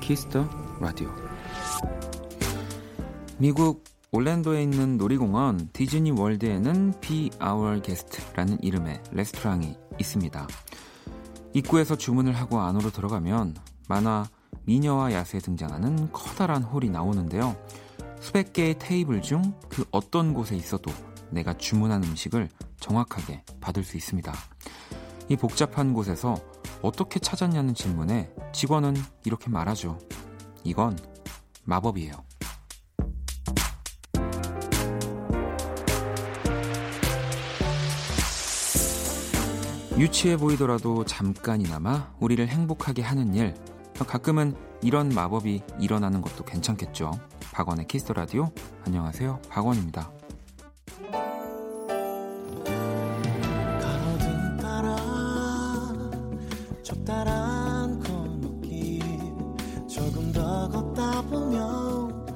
키스 더 라디오. 미국 올랜도에 있는 놀이공원 디즈니 월드에는 Be Our Guest라는 이름의 레스토랑이 있습니다. 입구에서 주문을 하고 안으로 들어가면 만화 미녀와 야수에 등장하는 커다란 홀이 나오는데요. 수백 개의 테이블 중 그 어떤 곳에 있어도 내가 주문한 음식을 정확하게 받을 수 있습니다. 이 복잡한 곳에서 어떻게 찾았냐는 질문에 직원은 이렇게 말하죠. 이건 마법이에요. 유치해 보이더라도 잠깐이나마 우리를 행복하게 하는 일, 가끔은 이런 마법이 일어나는 것도 괜찮겠죠. 박원의 키스 더 라디오, 안녕하세요, 박원입니다. 조금 더 걷다 보면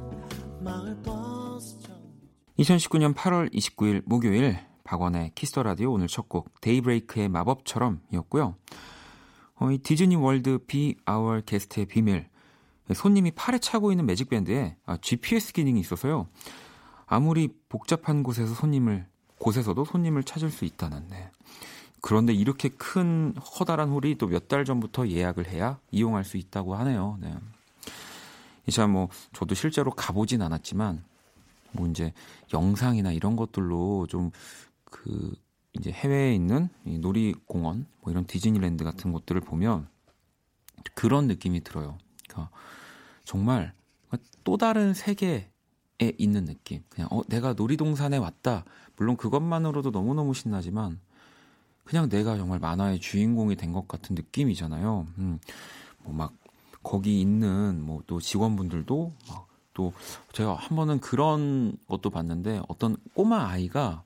2019년 8월 29일 목요일 박원의 키스 더 라디오, 오늘 첫 곡 데이브레이크의 마법처럼이었고요. 이 디즈니 월드 Be Our Guest의 비밀, 손님이 팔에 차고 있는 매직밴드에 GPS 기능이 있어서요, 아무리 복잡한 곳에서도 손님을 찾을 수 있다는. 네. 그런데 이렇게 큰 커다란 홀이 또 몇 달 전부터 예약을 해야 이용할 수 있다고 하네요. 네. 참 뭐 저도 실제로 가보진 않았지만 뭐 이제 영상이나 이런 것들로 좀 그 이제 해외에 있는 이 놀이공원, 뭐 이런 디즈니랜드 같은 곳들을 보면 그런 느낌이 들어요. 그러니까 정말 또 다른 세계에 있는 느낌. 그냥 내가 놀이동산에 왔다. 물론 그것만으로도 너무너무 신나지만 그냥 내가 정말 만화의 주인공이 된 것 같은 느낌이잖아요. 뭐 막 거기 있는 뭐 또 직원분들도 막 또 제가 한 번은 그런 것도 봤는데 어떤 꼬마 아이가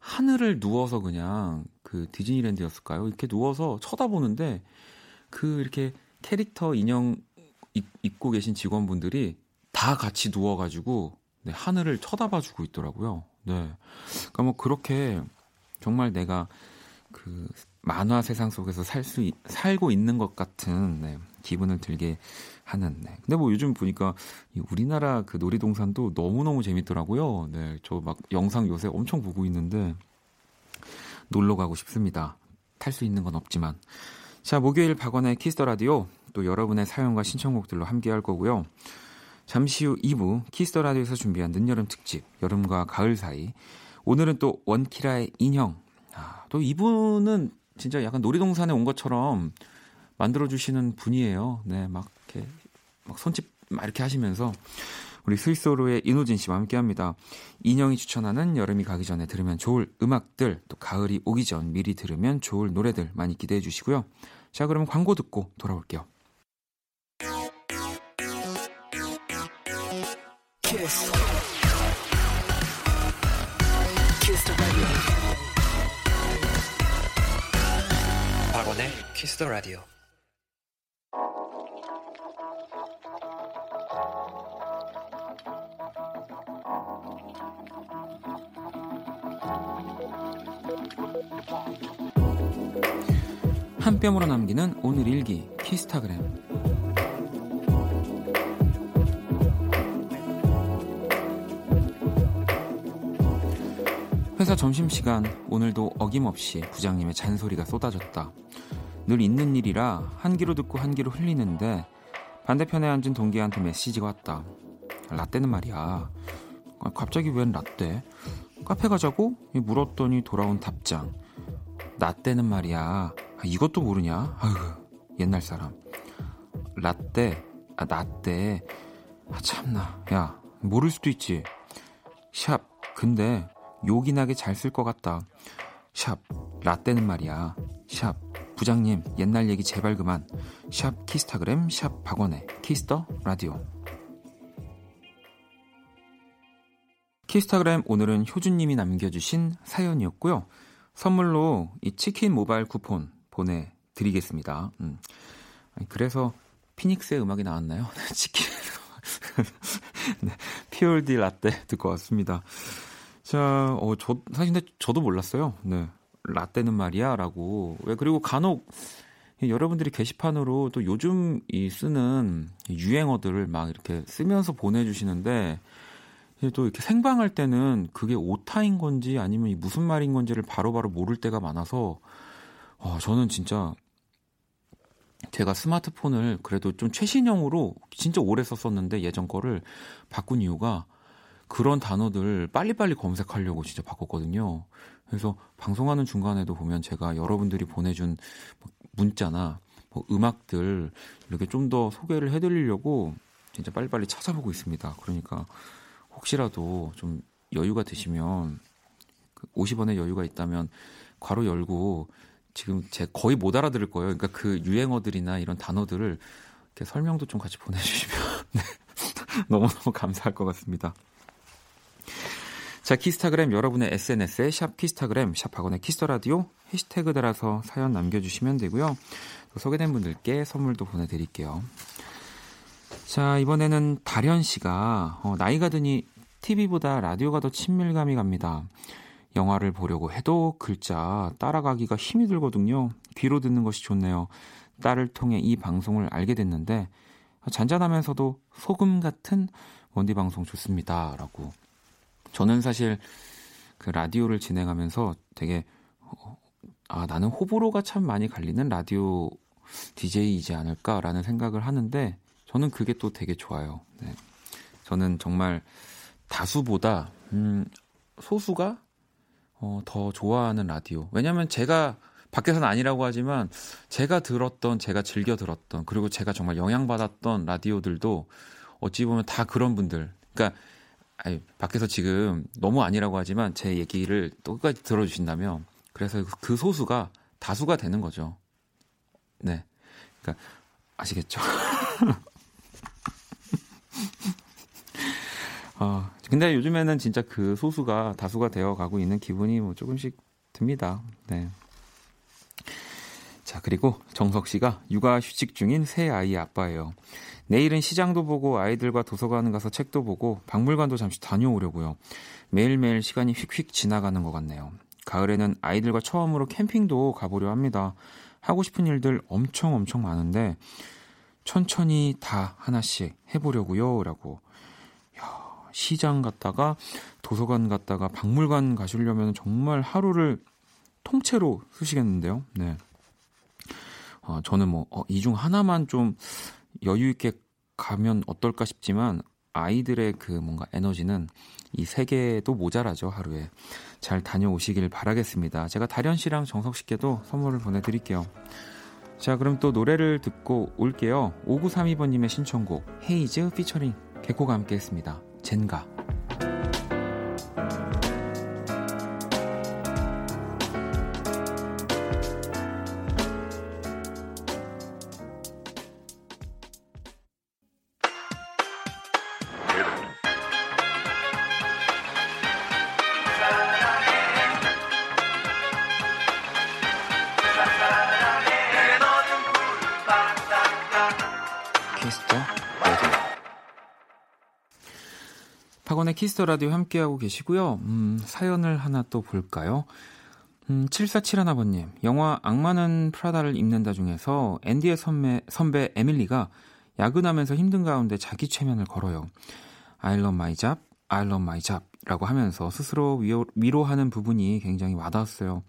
하늘을 누워서 그냥 그 디즈니랜드였을까요? 이렇게 누워서 쳐다보는데 그 이렇게 캐릭터 인형 입고 계신 직원분들이 다 같이 누워가지고 네, 하늘을 쳐다봐주고 있더라고요. 네, 그러니까 뭐 그렇게 정말 내가 그 만화 세상 속에서 살고 있는 것 같은 네, 기분을 들게 하는. 네. 근데 뭐 요즘 보니까 우리나라 그 놀이동산도 너무너무 재밌더라고요. 네, 저 막 영상 요새 엄청 보고 있는데 놀러 가고 싶습니다. 탈 수 있는 건 없지만. 자, 목요일 박원의 키스 더 라디오, 또 여러분의 사연과 신청곡들로 함께 할 거고요. 잠시 후 2부 키스 더 라디오에서 준비한 늦여름 특집, 여름과 가을 사이. 오늘은 또 원키라의 인형. 또 이분은 진짜 약간 놀이동산에 온 것처럼 만들어주시는 분이에요. 네, 막 이렇게 막 손짓 막 이렇게 하시면서 우리 스위스로의 인호진 씨와 함께합니다. 인형이 추천하는 여름이 가기 전에 들으면 좋을 음악들, 또 가을이 오기 전 미리 들으면 좋을 노래들 많이 기대해 주시고요. 자, 그러면 광고 듣고 돌아올게요. 키스. 박원의 키스 더 라디오. 한 뼘으로 남기는 오늘 일기 키스타그램. 회사 점심시간, 오늘도 어김없이 부장님의 잔소리가 쏟아졌다. 늘 있는 일이라 한 귀로 듣고 한 귀로 흘리는데 반대편에 앉은 동기한테 메시지가 왔다. 라떼는 말이야. 갑자기 웬 라떼? 카페 가자고? 물었더니 돌아온 답장. 라떼는 말이야. 이것도 모르냐? 아휴, 옛날 사람. 라떼. 아, 참나. 야, 모를 수도 있지. 샵, 근데 욕이 나게 잘 쓸 것 같다. 샵, 라떼는 말이야. 샵, 부장님, 옛날 얘기 제발 그만. 샵, 키스타그램, 샵, 박원의 키스 더 라디오. 키스타그램, 오늘은 효준님이 남겨주신 사연이었고요. 선물로 이 치킨 모바일 쿠폰 보내드리겠습니다. 그래서 피닉스의 음악이 나왔나요? 치킨. 네, P.O.D. 라떼 듣고 왔습니다. 자, 사실 저도 몰랐어요. 네, 라떼는 말이야 라고. 그리고 간혹 여러분들이 게시판으로 또 요즘 이 쓰는 유행어들을 막 이렇게 쓰면서 보내주시는데, 또 이렇게 생방할 때는 그게 오타인 건지 아니면 무슨 말인 건지를 바로바로 모를 때가 많아서, 저는 진짜 제가 스마트폰을 그래도 좀 최신형으로 진짜 오래 썼었는데 예전 거를 바꾼 이유가 그런 단어들 빨리빨리 검색하려고 진짜 바꿨거든요. 그래서 방송하는 중간에도 보면 제가 여러분들이 보내준 문자나 뭐 음악들 이렇게 좀 더 소개를 해드리려고 진짜 빨리빨리 찾아보고 있습니다. 그러니까 혹시라도 좀 여유가 되시면, 50원의 여유가 있다면 괄호 열고, 지금 제 거의 못 알아들을 거예요. 그러니까 그 유행어들이나 이런 단어들을 이렇게 설명도 좀 같이 보내주시면 너무너무 감사할 것 같습니다. 자, 키스타그램, 여러분의 SNS에 샵 키스타그램, 샵 박원의 키스 더 라디오 해시태그 달아서 사연 남겨주시면 되고요. 소개된 분들께 선물도 보내드릴게요. 자, 이번에는 다련 씨가 나이가 드니 TV보다 라디오가 더 친밀감이 갑니다. 영화를 보려고 해도 글자 따라가기가 힘이 들거든요. 귀로 듣는 것이 좋네요. 딸을 통해 이 방송을 알게 됐는데 잔잔하면서도 소금 같은 원디 방송 좋습니다. 라고. 저는 사실 그 라디오를 진행하면서 되게 나는 호불호가 참 많이 갈리는 라디오 DJ이지 않을까라는 생각을 하는데, 저는 그게 또 되게 좋아요. 네. 저는 정말 다수보다 소수가 더 좋아하는 라디오. 왜냐하면 제가 밖에서는 아니라고 하지만 제가 들었던, 제가 즐겨 들었던, 그리고 제가 정말 영향받았던 라디오들도 어찌 보면 다 그런 분들. 그러니까 밖에서 지금 너무 아니라고 하지만 제 얘기를 또 끝까지 들어주신다며. 그래서 그 소수가 다수가 되는 거죠. 네, 그러니까 아시겠죠? 근데 요즘에는 진짜 그 소수가 다수가 되어가고 있는 기분이 뭐 조금씩 듭니다. 네. 자, 그리고 정석 씨가 육아휴직 중인 새 아이의 아빠예요. 내일은 시장도 보고 아이들과 도서관 가서 책도 보고 박물관도 잠시 다녀오려고요. 매일매일 시간이 휙휙 지나가는 것 같네요. 가을에는 아이들과 처음으로 캠핑도 가보려 합니다. 하고 싶은 일들 엄청 많은데 천천히 다 하나씩 해보려고요. 라고. 시장 갔다가 도서관 갔다가 박물관 가시려면 정말 하루를 통째로 쓰시겠는데요. 네. 저는 뭐 이 중 하나만 좀 여유 있게 가면 어떨까 싶지만, 아이들의 그 뭔가 에너지는 이 세 개도 모자라죠. 하루에 잘 다녀오시길 바라겠습니다. 제가 다련 씨랑 정석 씨께도 선물을 보내드릴게요. 자, 그럼 또 노래를 듣고 올게요. 5932번님의 신청곡 헤이즈 피처링 개코가 함께 했습니다. 젠가. 키스 더 라디오 함께하고 계시고요. 사연을 하나 또 볼까요? 7471번님, 영화 악마는 프라다를 입는다 중에서 앤디의 선배 에밀리가 야근하면서 힘든 가운데 자기 최면을 걸어요. I love my job, I love my job 라고 하면서 스스로 위로하는 부분이 굉장히 와닿았어요.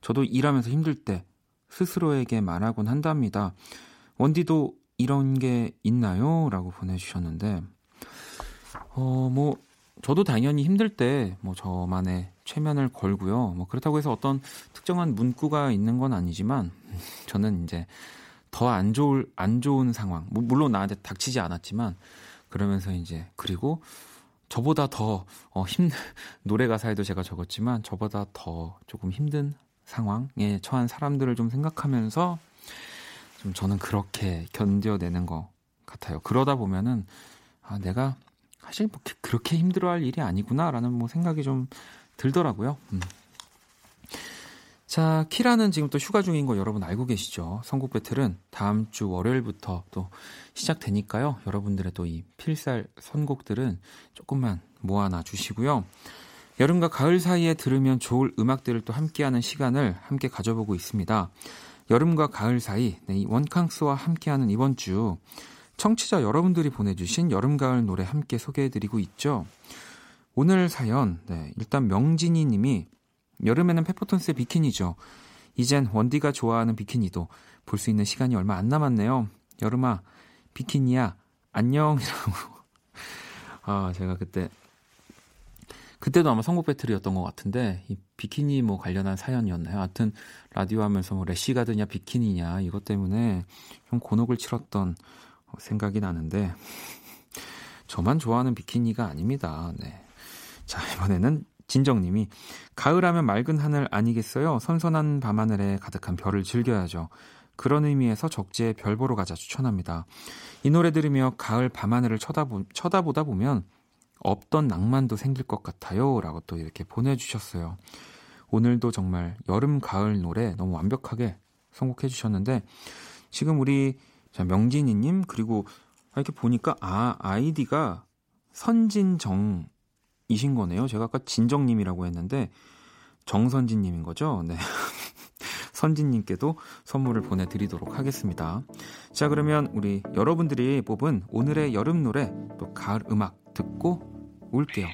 저도 일하면서 힘들 때 스스로에게 말하곤 한답니다. 원디도 이런 게 있나요? 라고 보내주셨는데, 뭐 저도 당연히 힘들 때 뭐 저만의 최면을 걸고요. 뭐 그렇다고 해서 어떤 특정한 문구가 있는 건 아니지만, 저는 이제 더 안 좋은 상황, 물론 나한테 닥치지 않았지만, 그러면서 이제, 그리고 저보다 더 힘든, 노래 가사에도 제가 적었지만 저보다 더 조금 힘든 상황에 처한 사람들을 좀 생각하면서 좀 저는 그렇게 견뎌내는 것 같아요. 그러다 보면은 내가 사실 뭐 그렇게 힘들어할 일이 아니구나라는 뭐 생각이 좀 들더라고요. 자, 키라는 지금 또 휴가 중인 거 여러분 알고 계시죠? 선곡 배틀은 다음 주 월요일부터 또 시작되니까요. 여러분들의 또 이 필살 선곡들은 조금만 모아놔 주시고요. 여름과 가을 사이에 들으면 좋을 음악들을 또 함께하는 시간을 함께 가져보고 있습니다. 여름과 가을 사이 이 원캉스와 함께하는 이번 주 청취자 여러분들이 보내주신 여름, 가을 노래 함께 소개해드리고 있죠. 오늘 사연 일단 명진이 님이 여름에는 페퍼톤스의 비키니죠. 이젠 원디가 좋아하는 비키니도 볼 수 있는 시간이 얼마 안 남았네요. 여름아 비키니야 안녕이라고 아 제가 그때도 아마 선곡 배틀이었던 것 같은데 이 비키니 뭐 관련한 사연이었나요? 하여튼 라디오 하면서 뭐 래시가드냐 비키니냐 이것 때문에 좀 곤혹을 치렀던 생각이 나는데 저만 좋아하는 비키니가 아닙니다. 네. 자 이번에는 진정님이 가을하면 맑은 하늘 아니겠어요? 선선한 밤하늘에 가득한 별을 즐겨야죠. 그런 의미에서 적재의 별 보러 가자 추천합니다. 이 노래 들으며 가을 밤하늘을 쳐다보다 보면 없던 낭만도 생길 것 같아요. 라고 또 이렇게 보내주셨어요. 오늘도 정말 여름, 가을 노래 너무 완벽하게 선곡해 주셨는데 지금 우리 명진이님 그리고 이렇게 보니까 아이디가 선진정이신 거네요. 제가 아까 진정님이라고 했는데 정선진님인 거죠. 네. 선진님께도 선물을 보내드리도록 하겠습니다. 자 그러면 우리 여러분들이 뽑은 오늘의 여름 노래 또 가을 음악 듣고 올게요.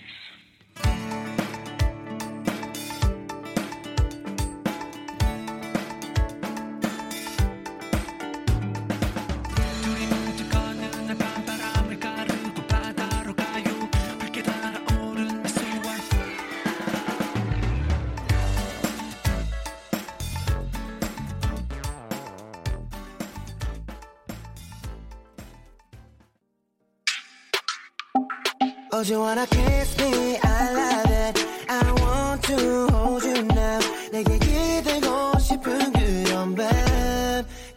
Do you wanna kiss me? I love it. I want to hold you now. 내게 기대고 싶은 그런 밤.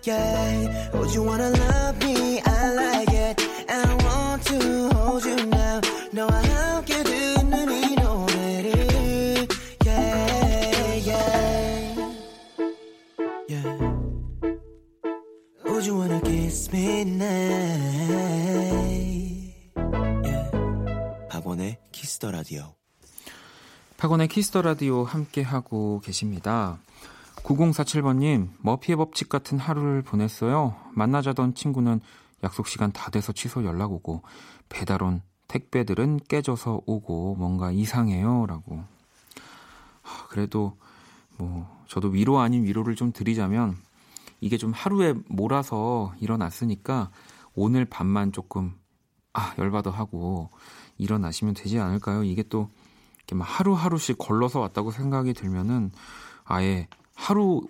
Yeah. Would you wanna love me? I like it. I want to hold you now. 너와 함께 듣는 이 노래를. Yeah, yeah. Yeah. Would you wanna kiss me now? 박원의 키스 더 라디오. 박원의 키스 더 라디오 함께하고 계십니다. 9047번님, 머피의 법칙 같은 하루를 보냈어요. 만나자던 친구는 약속 시간 다 돼서 취소 연락 오고, 배달 온 택배들은 깨져서 오고, 뭔가 이상해요. 라고. 그래도, 저도 위로 아닌 위로를 좀 드리자면, 이게 좀 하루에 몰아서 일어났으니까, 오늘 밤만 조금, 열받아 하고, 일어나시면 되지 않을까요? 이게 또 이렇게 막 하루하루씩 걸러서 왔다고 생각이 들면은 아예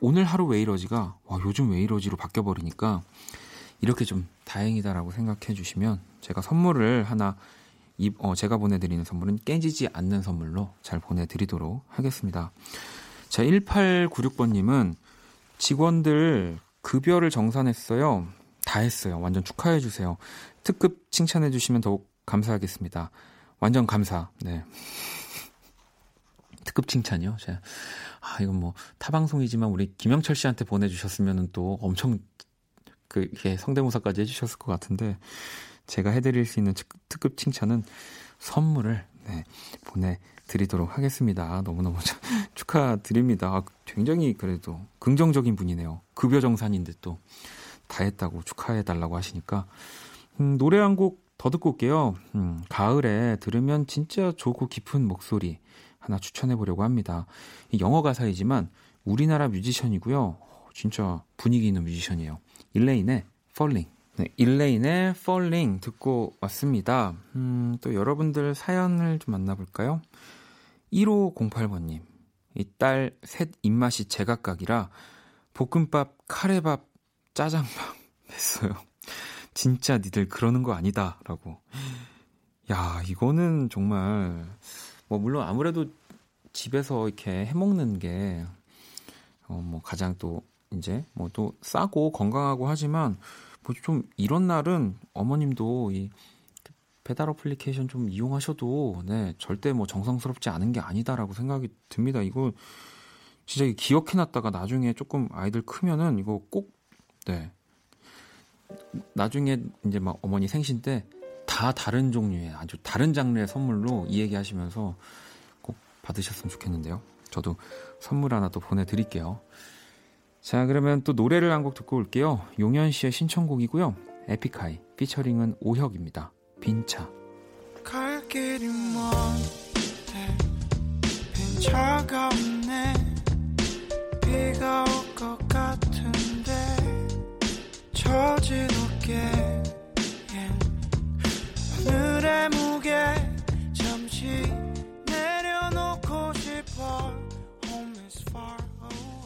오늘 하루 왜 이러지가 요즘 왜 이러지로 바뀌어버리니까 이렇게 좀 다행이다라고 생각해 주시면 제가 선물을 하나 제가 보내드리는 선물은 깨지지 않는 선물로 잘 보내드리도록 하겠습니다. 자, 1896번님은 직원들 급여를 정산했어요. 다 했어요. 완전 축하해 주세요. 특급 칭찬해 주시면 더욱 감사하겠습니다. 완전 감사. 네. 특급 칭찬이요. 제가. 이건 타방송이지만 우리 김영철 씨한테 보내주셨으면 또 엄청 성대모사까지 해주셨을 것 같은데 제가 해드릴 수 있는 특급 칭찬은 선물을 보내드리도록 하겠습니다. 너무너무 축하드립니다. 굉장히 그래도 긍정적인 분이네요. 급여 정산인데 또 다 했다고 축하해달라고 하시니까 노래 한 곡 더 듣고 올게요. 가을에 들으면 진짜 좋고 깊은 목소리 하나 추천해보려고 합니다. 영어 가사이지만 우리나라 뮤지션이고요. 진짜 분위기 있는 뮤지션이에요. 일레인의 Falling. 네, 일레인의 Falling 듣고 왔습니다. 또 여러분들 사연을 좀 만나볼까요? 1508번님. 이 딸 셋 입맛이 제각각이라 볶음밥, 카레밥, 짜장밥 했어요. 진짜 니들 그러는 거 아니다 라고. 야 이거는 정말 물론 아무래도 집에서 이렇게 해먹는 게 가장 또 이제 또 싸고 건강하고 하지만 좀 이런 날은 어머님도 이 배달 어플리케이션 좀 이용하셔도 절대 정성스럽지 않은 게 아니다라고 생각이 듭니다. 이거 진짜 기억해놨다가 나중에 조금 아이들 크면은 이거 꼭 나중에 이제 어머니 생신 때 다 다른 종류의 아주 다른 장르의 선물로 이 얘기하시면서 꼭 받으셨으면 좋겠는데요. 저도 선물 하나 또 보내드릴게요. 자, 그러면 또 노래를 한 곡 듣고 올게요. 용현 씨의 신청곡이고요. 에픽하이 피처링은 오혁입니다. 빈차. 갈 길이 먼데 빈차가 없네. 비가 올 것 같은데 처진 어깨 오늘의 무게 잠시 내려놓고 싶어. Home is far away.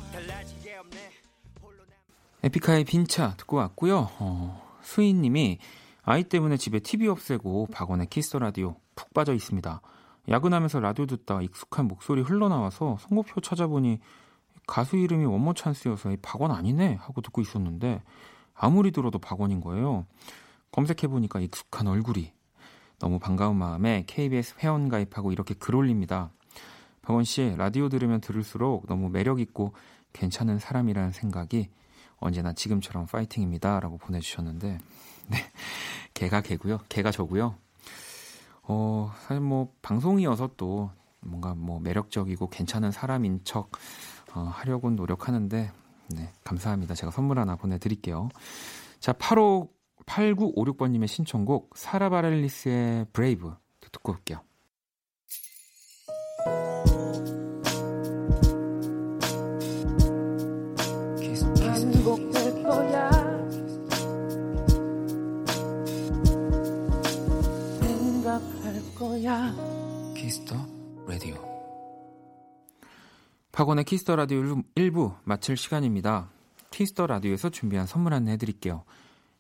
에픽하이 빈차 듣고 왔고요. 수인님이 아이 때문에 집에 TV 없애고 박원의 키스 더 라디오 푹 빠져 있습니다. 야근하면서 라디오 듣다 익숙한 목소리 흘러나와서 선곡표 찾아보니 가수 이름이 원모 찬스여서 박원 아니네 하고 듣고 있었는데 아무리 들어도 박원인 거예요. 검색해보니까 익숙한 얼굴이 너무 반가운 마음에 KBS 회원 가입하고 이렇게 글 올립니다. 박원씨 라디오 들으면 들을수록 너무 매력있고 괜찮은 사람이라는 생각이 언제나 지금처럼 파이팅입니다 라고 보내주셨는데 네, 걔가 걔고요. 걔가 저고요. 사실 뭐 방송이어서 또 뭔가 뭐 매력적이고 괜찮은 사람인 척 하려고 노력하는데 네, 감사합니다. 제가 선물 하나 보내드릴게요. 자, 8956번님의 신청곡 사라 바렐리스의 브레이브 듣고 올게요. 반복될 거야. 생각할 거야. 키스 더 라디오. 박원의 키스 더 라디오 1부 마칠 시간입니다. 키스 더 라디오에서 준비한 선물 안내 해드릴게요.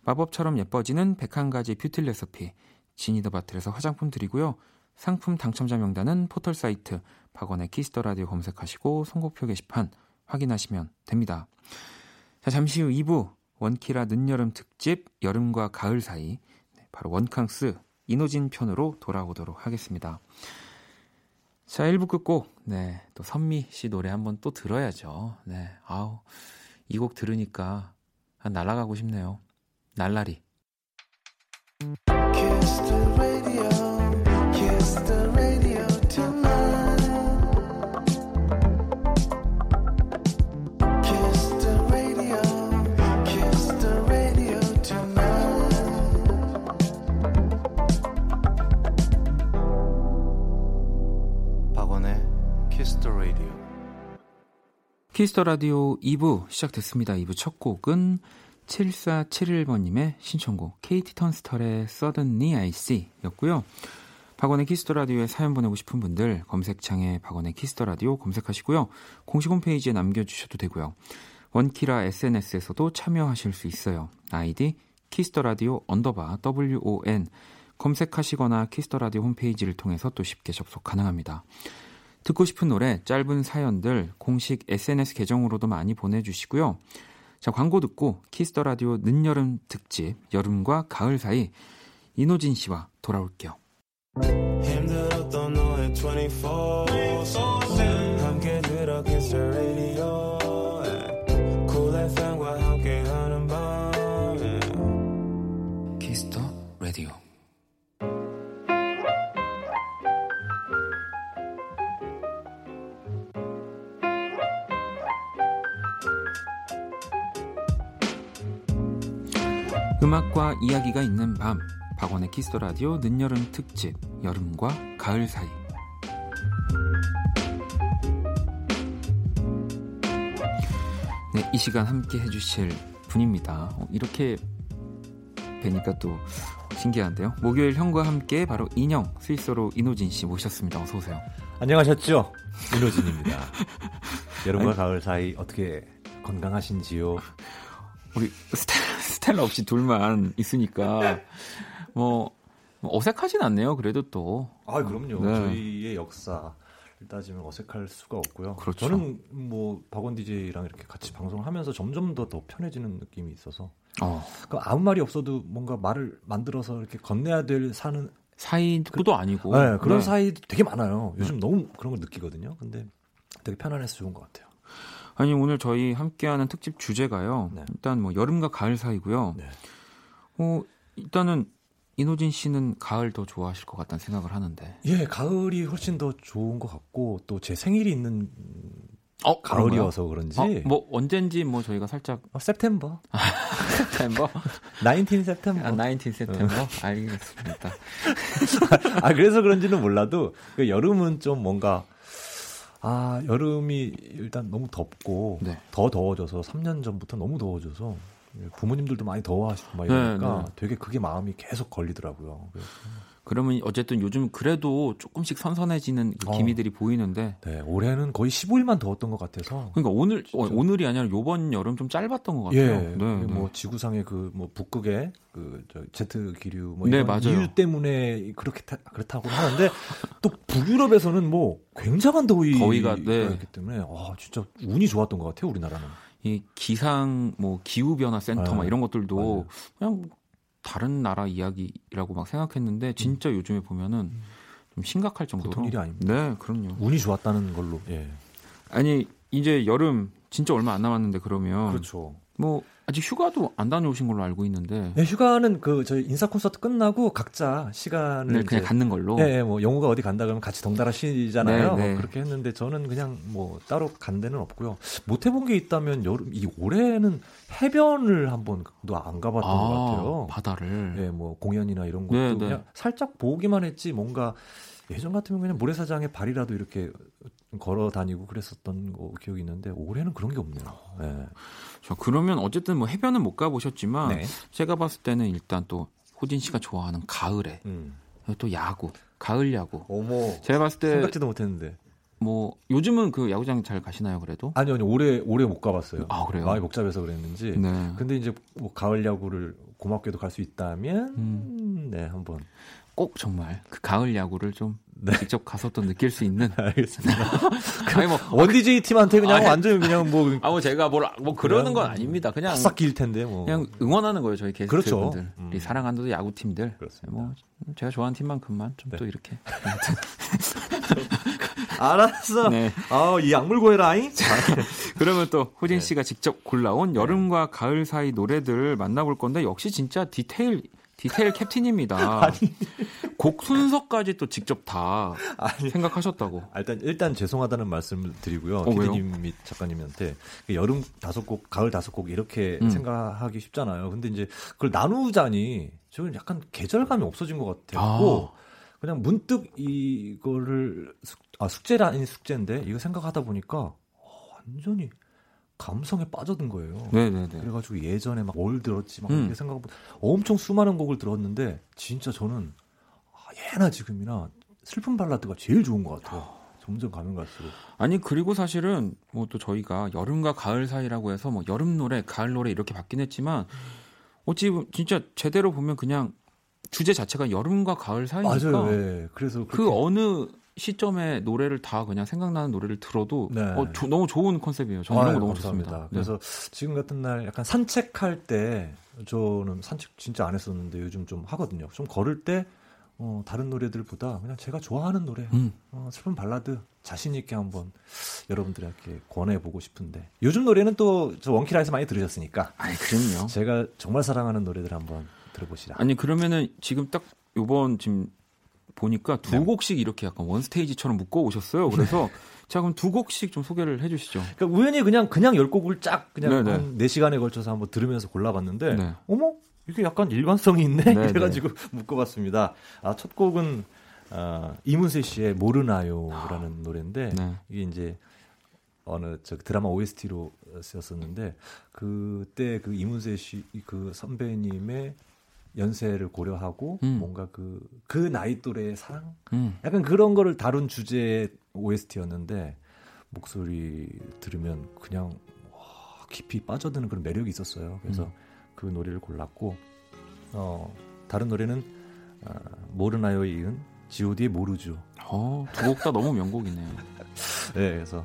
마법처럼 예뻐지는 101가지 뷰티 레시피 지니더 바틀에서 화장품 드리고요. 상품 당첨자 명단은 포털사이트 박원의 키스 더 라디오 검색하시고 선곡표 게시판 확인하시면 됩니다. 자, 잠시 후 2부 원키라 늦여름 특집 여름과 가을 사이 바로 원캉스 이노진 편으로 돌아오도록 하겠습니다. 자, 1부 끝곡 네, 또 선미 씨 노래 한번 또 들어야죠. 네, 아우 이 곡 들으니까 날아가고 싶네요. 날라리. Kiss the radio, kiss the radio tonight. Kiss the radio, kiss the radio tonight. 박원의 Kiss the radio. 키스 더 라디오 2부 시작됐습니다. 2부 첫 곡은 7471번님의 신청곡 KT 턴스털의 Suddenly I See 였고요. 박원의 키스 더 라디오에 사연 보내고 싶은 분들 검색창에 박원의 키스 더 라디오 검색하시고요. 공식 홈페이지에 남겨주셔도 되고요. 원키라 SNS에서도 참여하실 수 있어요. 아이디 키스 더 라디오 _ WON 검색하시거나 키스 더 라디오 홈페이지를 통해서 또 쉽게 접속 가능합니다. 듣고 싶은 노래, 짧은 사연들 공식 SNS 계정으로도 많이 보내주시고요. 자, 광고 듣고 키스 더 라디오 늦여름 특집 여름과 가을 사이 이노진 씨와 돌아올게요. 힘들었던 너의 24/7 함께 들어 키스 더 라디오 Cool FM과 함께하는 밤 키스 더 라디오. 음악과 이야기가 있는 밤 박원의 키스 더 라디오 늦여름 특집 여름과 가을 사이. 네, 이 시간 함께 해주실 분입니다. 이렇게 뵈니까 또 신기한데요. 목요일 형과 함께 바로 인형 스위스로 이노진 씨 모셨습니다. 어서 오세요. 안녕하셨죠? 이노진입니다. 여름과 아니, 가을 사이 어떻게 건강하신지요? 우리 스텔라 없이 둘만 있으니까 뭐 어색하진 않네요. 그래도 또. 아, 그럼요. 네. 저희의 역사를 따지면 어색할 수가 없고요. 그렇죠. 저는 뭐 박원 DJ랑 이렇게 같이 방송을 하면서 점점 더 편해지는 느낌이 있어서. 그럼 아무 말이 없어도 뭔가 말을 만들어서 이렇게 건네야 될 사는 사이도 그, 아니고. 네, 그런 네. 사이도 되게 많아요. 요즘 너무 그런 걸 느끼거든요. 근데 되게 편안해서 좋은 것 같아요. 아니, 오늘 저희 함께하는 특집 주제가요. 네. 일단 뭐 여름과 가을 사이고요. 네. 일단은 인호진 씨는 가을 더 좋아하실 것 같다는 생각을 하는데. 예, 가을이 훨씬 더 좋은 것 같고 또 제 생일이 있는 가을이어서 그런지. 뭐 언젠지 뭐 저희가 살짝 셉템버. 셉템버. 19 셉템버. 19 셉템버. 알겠습니다. 아, 그래서 그런지는 몰라도 그 여름은 좀 뭔가 여름이 일단 너무 덥고 네. 더 더워져서 3년 전부터 너무 더워져서 부모님들도 많이 더워하시고 막 이러니까 네. 되게 그게 마음이 계속 걸리더라고요. 그래서. 그러면 어쨌든 요즘 그래도 조금씩 선선해지는 그 기미들이 보이는데 네, 올해는 거의 15일만 더웠던 것 같아서 그러니까 오늘이 아니라 요번 여름 좀 짧았던 것 같아요. 예, 네, 뭐 지구상의 그 뭐 북극의 그 제트 기류 뭐 이런 네, 이유 때문에 그렇다고 하는데 또 북유럽에서는 뭐 굉장한 더위가 네. 있기 때문에 진짜 운이 좋았던 것 같아요 우리나라는. 이 기상 뭐 기후 변화 센터 막 이런 것들도 맞아요. 그냥 다른 나라 이야기라고 막 생각했는데 진짜 요즘에 보면은 좀 심각할 정도로 보통 일이 아닙니다. 네, 그럼요. 운이 좋았다는 걸로. 예. 아니 이제 여름 진짜 얼마 안 남았는데 그러면 그렇죠. 뭐 아직 휴가도 안 다녀오신 걸로 알고 있는데. 네, 휴가는 그 저희 인사 콘서트 끝나고 각자 시간을 네, 그냥 갖는 걸로. 네, 뭐 영우가 어디 간다 그러면 같이 덩달아 쉬잖아요. 네, 네. 그렇게 했는데 저는 그냥 뭐 따로 간 데는 없고요. 못 해본 게 있다면 여름 이 올해는 해변을 한 번도 안 가봤던 것 같아요. 바다를. 네, 뭐 공연이나 이런 것도 네, 그냥 네. 살짝 보기만 했지 뭔가 예전 같으면 그냥 모래사장에 발이라도 이렇게 걸어 다니고 그랬었던 거 기억이 있는데 올해는 그런 게 없네요. 네. 자, 그러면 어쨌든 뭐 해변은 못 가보셨지만 네. 제가 봤을 때는 일단 또 호진 씨가 좋아하는 가을에 또 야구, 가을 야구. 어머. 제가 봤을 때 생각지도 못했는데. 뭐 요즘은 그 야구장 잘 가시나요 그래도? 아니요 올해 못 가봤어요. 아 그래요? 마음이 복잡해서 그랬는지. 네. 근데 이제 뭐 가을 야구를 고맙게도 갈 수 있다면 네 한번. 꼭 정말 그 가을 야구를 좀 네. 직접 가서 또 느낄 수 있는. 알겠습니다. 아니 뭐 원디제이 팀한테 그냥 완전 그냥 뭐 제가 뭐 그러는 건 아닙니다. 그냥 싹 길 텐데 뭐 그냥 응원하는 거예요 저희 게스트분들. 그렇죠. 우리 사랑하는 야구 팀들. 뭐 제가 좋아하는 팀만큼만 좀 또 네. 이렇게. 알았어. 네. 이 약물고 해라잉. 그러면 또 호진 씨가 네. 직접 골라온 여름과 가을 사이 노래들 만나볼 건데 역시 진짜 디테일 캡틴입니다. 아니. 곡 순서까지 또 직접 다 생각하셨다고. 일단 죄송하다는 말씀을 드리고요. 피디님이 작가님한테 여름 5곡, 가을 5곡 이렇게 생각하기 쉽잖아요. 근데 이제 그걸 나누자니 지금 약간 계절감이 없어진 것 같았고 그냥 문득 이거를 숙제라 아닌 숙제인데 이거 생각하다 보니까 완전히 감성에 빠져든 거예요. 네네네. 그래가지고 예전에 막 뭘 들었지 막 이렇게 생각하고 엄청 수많은 곡을 들었는데 진짜 저는 예나 지금이나 슬픈 발라드가 제일 좋은 것 같아요. 점점 가면 갈수록. 아니 그리고 사실은 뭐 또 저희가 여름과 가을 사이라고 해서 뭐 여름 노래, 가을 노래 이렇게 바뀌긴 했지만 어찌 진짜 제대로 보면 그냥 주제 자체가 여름과 가을 사이니까. 맞아요. 네. 그래서 그 어느 시점에 노래를 다 그냥 생각나는 노래를 들어도 네. 너무 좋은 컨셉이에요. 저는 너무 감사합니다. 좋습니다. 그래서 네. 지금 같은 날 약간 산책할 때 저는 산책 진짜 안 했었는데 요즘 좀 하거든요. 좀 걸을 때 다른 노래들보다 그냥 제가 좋아하는 노래 슬픈 발라드 자신 있게 한번 여러분들에게 권해보고 싶은데 요즘 노래는 또 저 원키라에서 많이 들으셨으니까 그럼요. 제가 정말 사랑하는 노래들 한번 들어보시라. 아니 그러면은 지금 딱 요번 지금 보니까 두 곡씩 이렇게 약간 원스테이지처럼 묶어 오셨어요. 그래서 자 그럼 두 곡씩 좀 소개를 해주시죠. 그러니까 우연히 그냥 10곡을 쫙 그냥 한 4시간에 걸쳐서 한번 들으면서 골라봤는데 네. 어머 이게 약간 일관성이 있네 이래가지고 묶어봤습니다. 첫 곡은 이문세 씨의 모르나요라는 노래인데 네. 이게 이제 어느 드라마 OST로 쓰였었는데 그때 그 이문세 씨 그 선배님의 연세를 고려하고 뭔가 그 나이 또래의 사랑? 약간 그런 거를 다룬 주제의 OST였는데 목소리 들으면 그냥 깊이 빠져드는 그런 매력이 있었어요. 그래서 그 노래를 골랐고 다른 노래는 모르나요에 이은 G.O.D의 모르죠. 두 곡 다 너무 명곡이네요. 네, 그래서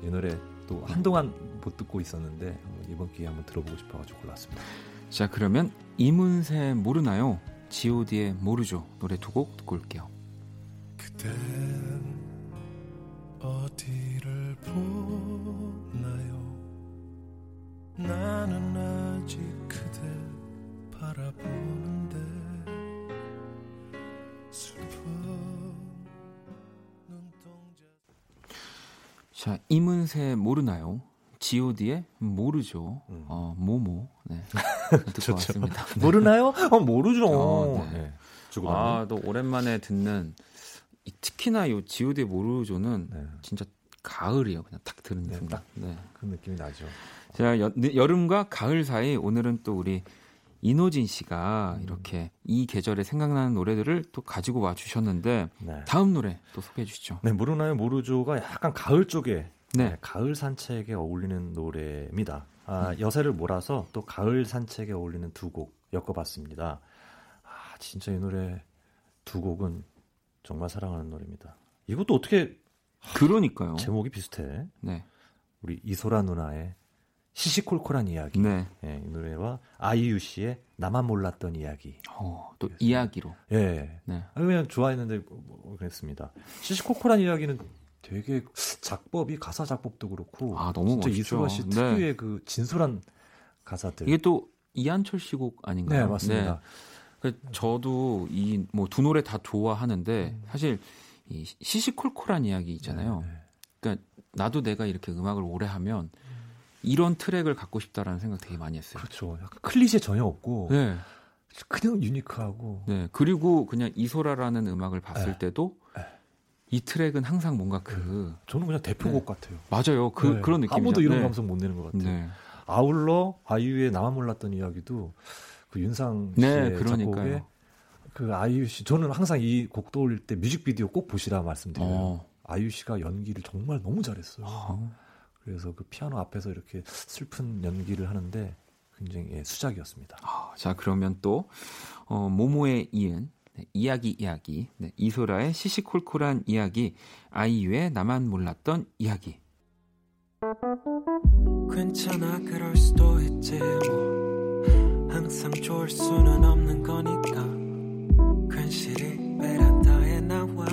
이 노래 또 한동안 못 듣고 있었는데 이번 기회에 한번 들어보고 싶어가지고 골랐습니다. 자 그러면 이문세 모르나요? G.O.D의 모르죠. 노래 2곡 듣고 올게요. 그댄 어디를 보나요? 나는 아직 그댈 바라보는데 자, 이문세 모르나요? G.O.D의 모르죠. 모모. 네. 듣고 왔습니다. 네. 모르나요? 모르죠. 네. 아, 또 오랜만에 듣는 특히나 이 G.O.D 모르죠는 네. 진짜 가을이에요. 그냥 딱 들은 네, 순간. 네. 그 느낌이 나죠. 제가 여름과 가을 사이 오늘은 또 우리 인호진 씨가 이렇게 이 계절에 생각나는 노래들을 또 가지고 와주셨는데 네. 다음 노래 또 소개해 주시죠. 네, 모르나요? 모르죠가 약간 가을 쪽에 네. 네, 가을 산책에 어울리는 노래입니다. 아, 여세를 몰아서 또 가을 산책에 어울리는 두 곡 엮어봤습니다. 아, 진짜 이 노래 두 곡은 정말 사랑하는 노래입니다. 이것도 어떻게 그러니까요. 제목이 비슷해. 네. 우리 이소라 누나의 시시콜콜한 이야기. 네. 네, 이 노래와 아이유 씨의 나만 몰랐던 이야기. 또 그래서. 이야기로. 예. 네. 네. 그냥 좋아했는데 뭐 그랬습니다. 시시콜콜한 이야기는 되게 작법이 가사 작법도 그렇고 아, 너무 진짜 멋있죠. 이소라 씨 특유의 네. 그 진솔한 가사들. 이게 또 이한철 씨 곡 아닌가요? 네, 맞습니다. 네. 저도 이 뭐 두 노래 다 좋아하는데 사실 이 시시콜콜한 이야기 있잖아요. 네, 네. 그러니까 나도 내가 이렇게 음악을 오래 하면 이런 트랙을 갖고 싶다라는 생각 되게 많이 했어요. 그렇죠. 약간 클리셰 전혀 없고 네. 그냥 유니크하고 네. 그리고 그냥 이소라라는 음악을 봤을 네. 때도 네. 이 트랙은 항상 뭔가 그 저는 그냥 대표곡 네. 같아요. 맞아요. 그런 느낌이죠. 아무도 이런 네. 감성 못 내는 것 같아요. 네. 아울러 아이유의 나만 몰랐던 이야기도 그 윤상 씨의 네, 작곡에 그 아이유 씨 저는 항상 이 곡 떠올릴 때 뮤직비디오 꼭 보시라 말씀드려요. 아이유 씨가 연기를 정말 너무 잘했어요. 그래서 그 피아노 앞에서 이렇게 슬픈 연기를 하는데 굉장히 예, 수작이었습니다. 자 그러면 또 모모의 이은 네, 이야기 네, 이소라의 시시콜콜한 이야기 아이유의 나만 몰랐던 이야기 괜찮아 그럴 수도 있지 뭐 항상 좋을 수는 없는 거니까 괜시리 베란다에 나와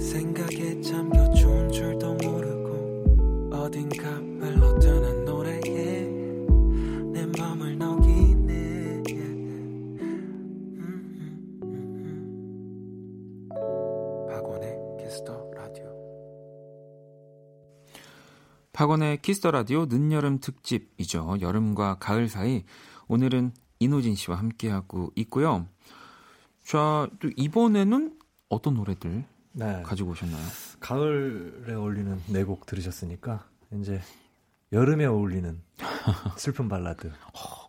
생각에 잠겨 좋은 줄도 모르고 어딘가 흘러드는 노래에 내 맘을 녹이네 박원의 키스 더 라디오 박원의 키스 더 라디오 늦여름 특집이죠. 여름과 가을 사이 오늘은 이노진 씨와 함께하고 있고요. 자, 또 이번에는 어떤 노래들 네. 가지고 오셨나요? 가을에 어울리는 네 곡 들으셨으니까 이제 여름에 어울리는 슬픈 발라드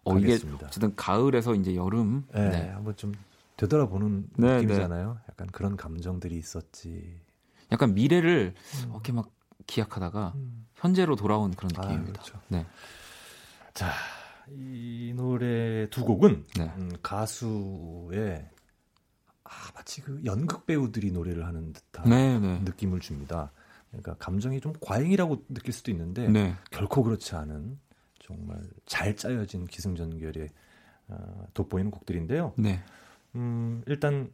가겠습니다. 이게 어쨌든 가을에서 이제 여름 네. 한번 좀 되돌아보는 네, 느낌이잖아요. 네. 약간 그런 감정들이 있었지. 약간 미래를 이렇게 막 기약하다가 현재로 돌아온 그런 느낌입니다. 그렇죠. 네. 자, 이 노래 두 곡은 네. 가수의 마치 그 연극 배우들이 노래를 하는 듯한 네, 네. 느낌을 줍니다. 그러니까 감정이 좀 과잉이라고 느낄 수도 있는데 네. 결코 그렇지 않은 정말 잘 짜여진 기승전결의 돋보이는 곡들인데요. 네. 일단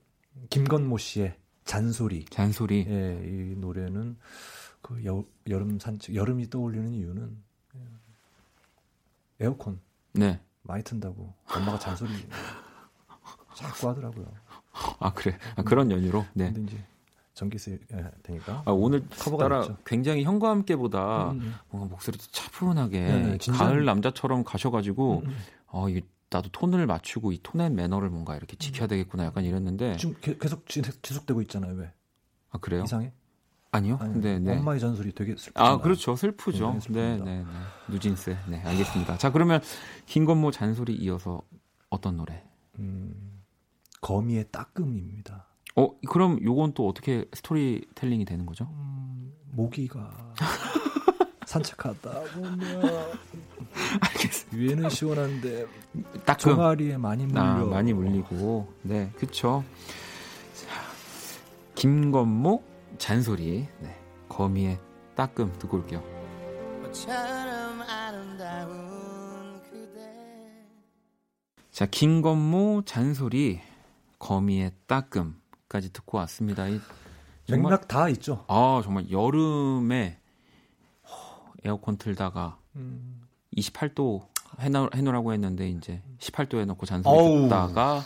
김건모 씨의 잔소리. 예, 이 노래는 그 여름 산책 여름이 떠올리는 이유는 에어컨 네. 많이 튼다고 엄마가 잔소리 자꾸 하더라고요. 아 그래 그런 연유로. 네. 근데 이제 전기세 되니까. 아 오늘 커버가 따라 됐죠. 굉장히 형과 함께보다 뭔가 목소리도 차분하게 네, 가을 남자처럼 가셔가지고 이 나도 톤을 맞추고 이 톤의 매너를 뭔가 이렇게 지켜야 되겠구나 약간 이랬는데 지금 계속 지속되고 있잖아요. 왜? 아 그래요? 이상해? 아니요. 근데 네. 엄마의 잔소리 되게 슬프죠. 아 그렇죠. 슬프죠. 네네. 누진세. 네 알겠습니다. 자 그러면 김건모 잔소리 이어서 어떤 노래? 거미의 따끔입니다. 그럼 요건 또 어떻게 스토리텔링이 되는 거죠? 모기가 산책하다 보면 알겠습니다. 위에는 시원한데 따끔. 종아리에 많이 물려. 많이 물리고. 네, 그렇죠. 김건모 잔소리. 네, 거미의 따끔 듣고 올게요. 자, 김건모 잔소리, 거미의 따끔까지 듣고 왔습니다. 정말, 맥락 다 있죠. 아, 정말 여름에 에어컨 틀다가 28도 해놓으라고 했는데 이제 18도에 놓고 잔소리 듣다가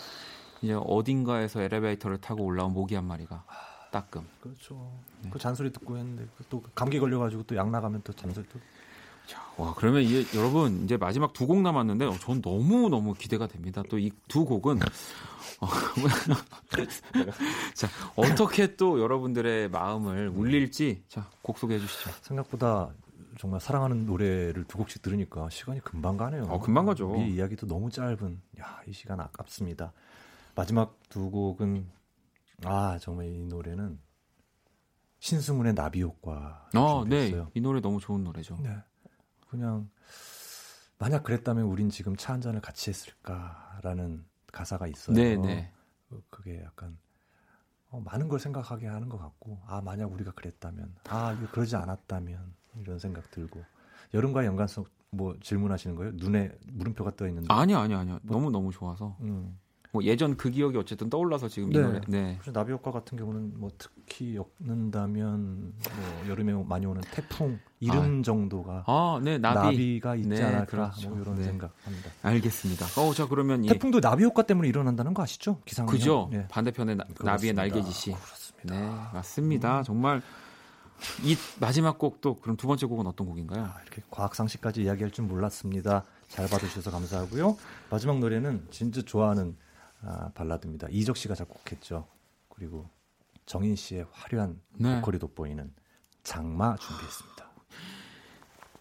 이제 어딘가에서 엘리베이터를 타고 올라온 모기 한 마리가 따끔. 그렇죠. 네. 그 잔소리 듣고 했는데 또 감기 걸려가지고 또 약 나가면 또 잔소리 또. 야, 와, 그러면 이제 여러분 이제 마지막 두 곡 남았는데 전 너무 기대가 됩니다. 또 이 두 곡은 자 어떻게 또 여러분들의 마음을 울릴지 자 곡 소개해 주시죠. 생각보다 정말 사랑하는 노래를 두 곡씩 들으니까 시간이 금방 가네요. 금방 가죠. 이 이야기도 너무 짧은. 야, 이 시간 아깝습니다. 마지막 두 곡은 정말 이 노래는 신승훈의 나비효과. 네, 이 노래 너무 좋은 노래죠. 네. 그냥 만약 그랬다면 우린 지금 차 한 잔을 같이 했을까라는 가사가 있어요. 네네. 그게 약간 많은 걸 생각하게 하는 것 같고, 만약 우리가 그랬다면, 그러지 않았다면 이런 생각 들고. 여름과의 연관성 뭐 질문하시는 거예요? 눈에 물음표가 떠 있는데. 아니요. 뭐, 너무 좋아서. 뭐 예전 그 기억이 어쨌든 떠올라서 지금 이 노래. 네. 나비효과 같은 경우는 뭐 특히 엮는다면 뭐 여름에 많이 오는 태풍 이름 정도가 나비가 있지 않을까 그렇죠. 뭐 이런 생각합니다. 알겠습니다. 자 그러면 태풍도 나비 효과 때문에 일어난다는 거 아시죠? 기상. 그죠. 네. 반대편의 나비의 날개짓이. 그렇습니다. 네, 맞습니다. 정말 이 마지막 곡도 그럼 두 번째 곡은 어떤 곡인가요? 이렇게 과학 상식까지 이야기할 줄 몰랐습니다. 잘 봐주셔서 감사하고요. 마지막 노래는 진짜 좋아하는 발라드입니다. 이적 씨가 작곡했죠. 그리고 정인 씨의 화려한 보컬이 돋보이는 장마 준비했습니다.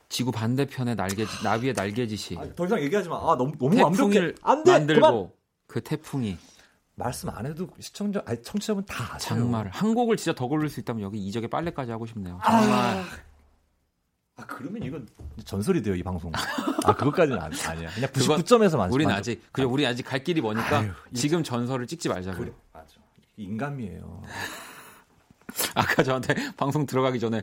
지구 반대편의 나비의 날개짓이. 더 이상 얘기하지 마. 너무 완벽해. 안 돼. 만들고 그만. 그 태풍이. 말씀 안 해도 청취자분 다 아세요. 장마를 한 곡을 진짜 더 고를 수 있다면 여기 이적의 빨래까지 하고 싶네요. 정말. 그러면 이건 전설이 돼요, 이 방송. 그것까지는 아니야. 그냥 99점에서 만족. 우리 아직 갈 길이 머니까 지금 전설을 찍지 말자고요. 그래, 맞아. 인간미예요. 아까 저한테 방송 들어가기 전에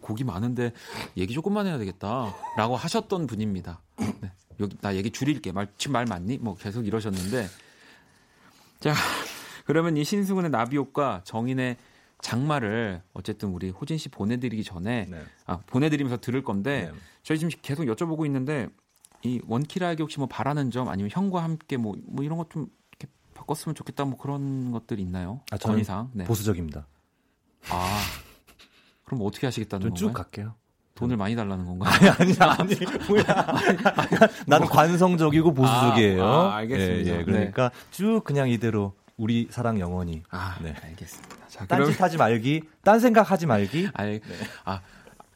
곡이 많은데 얘기 조금만 해야 되겠다라고 하셨던 분입니다. 네. 여기 나 얘기 줄일게. 지금 말 맞니? 뭐 계속 이러셨는데. 자, 그러면 이 신승훈의 나비효과, 정인의 장마를 어쨌든 우리 호진 씨 보내드리기 전에 보내드리면서 들을 건데 저희 지금 계속 여쭤보고 있는데 이 원키라에게 혹시 뭐 바라는 점 아니면 형과 함께 뭐 이런 것 좀 바꿨으면 좋겠다 뭐 그런 것들 있나요? 저는 보수적입니다. 그럼 어떻게 하시겠다는 건가요? 쭉 갈게요. 돈을 많이 달라는 건가요? 아니 뭐야. 난 관성적이고 보수적이에요. 알겠습니다. 예, 그러니까 쭉 그냥 이대로. 우리 사랑 영원히. 네, 알겠습니다. 자, 딴짓하지 말기, 딴 생각하지 말기.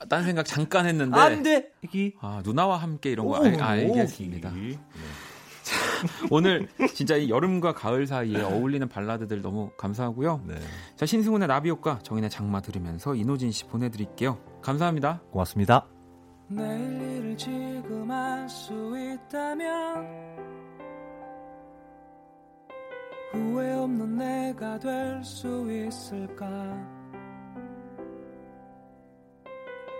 딴 생각 잠깐 했는데. 안 돼. 누나와 함께 이런 거 알겠습니다. 네. 자, 오늘 진짜 이 여름과 가을 사이에 어울리는 발라드들 너무 감사하고요. 네. 자, 신승훈의 나비효과, 정인의 장마 들으면서 인호진 씨 보내드릴게요. 감사합니다. 고맙습니다. 내일 일을 지금 할 수 있다면. 후회 없는 내가 될 수 있을까?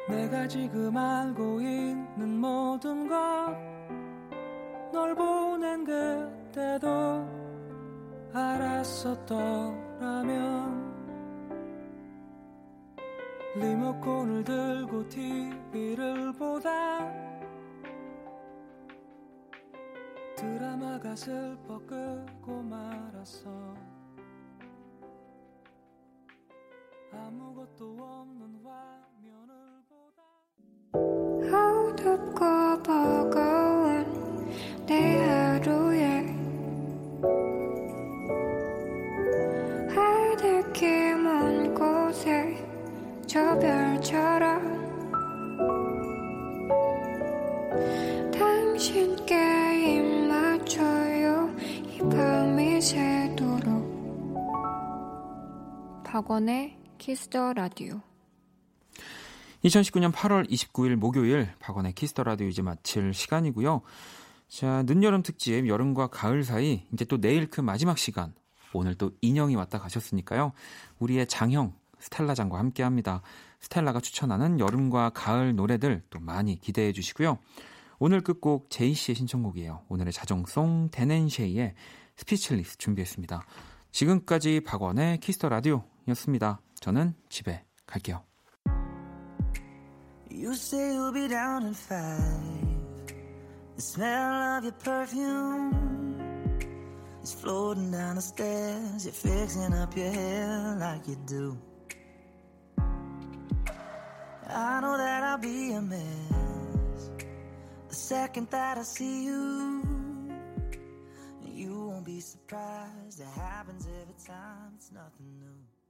내가 지금 알고 있는 모든 것 널 보낸 그때도 알았었더라면 리모컨을 들고 TV를 보다 드라마가 슬퍼 끄고 말았어. 아무것도 없는 화면을 보다 어둡고 버거운 내 하루에 하얗게 먼 곳에 저 별처럼 당신께 박원의 키스 더 라디오. 2019년 8월 29일 목요일 박원의 키스 더 라디오 이제 마칠 시간이고요. 자, 늦여름 특집 여름과 가을 사이 이제 또 내일 그 마지막 시간 오늘 또 인형이 왔다 가셨으니까요. 우리의 장형 스텔라장과 함께합니다. 스텔라가 추천하는 여름과 가을 노래들 또 많이 기대해 주시고요. 오늘 끝곡 제이 씨의 신청곡이에요. 오늘의 자정송 데넨쉐이의 스피치리스 준비했습니다. 지금까지 박원의 키스 더 라디오였습니다. 저는 집에 갈게요. You say you'll be down in five. The smell of your perfume is floating down the stairs. You're fixing up your hair like you do. I know that I'll be a mess the second that I see you. You won't be surprised. It happens every time. It's nothing new.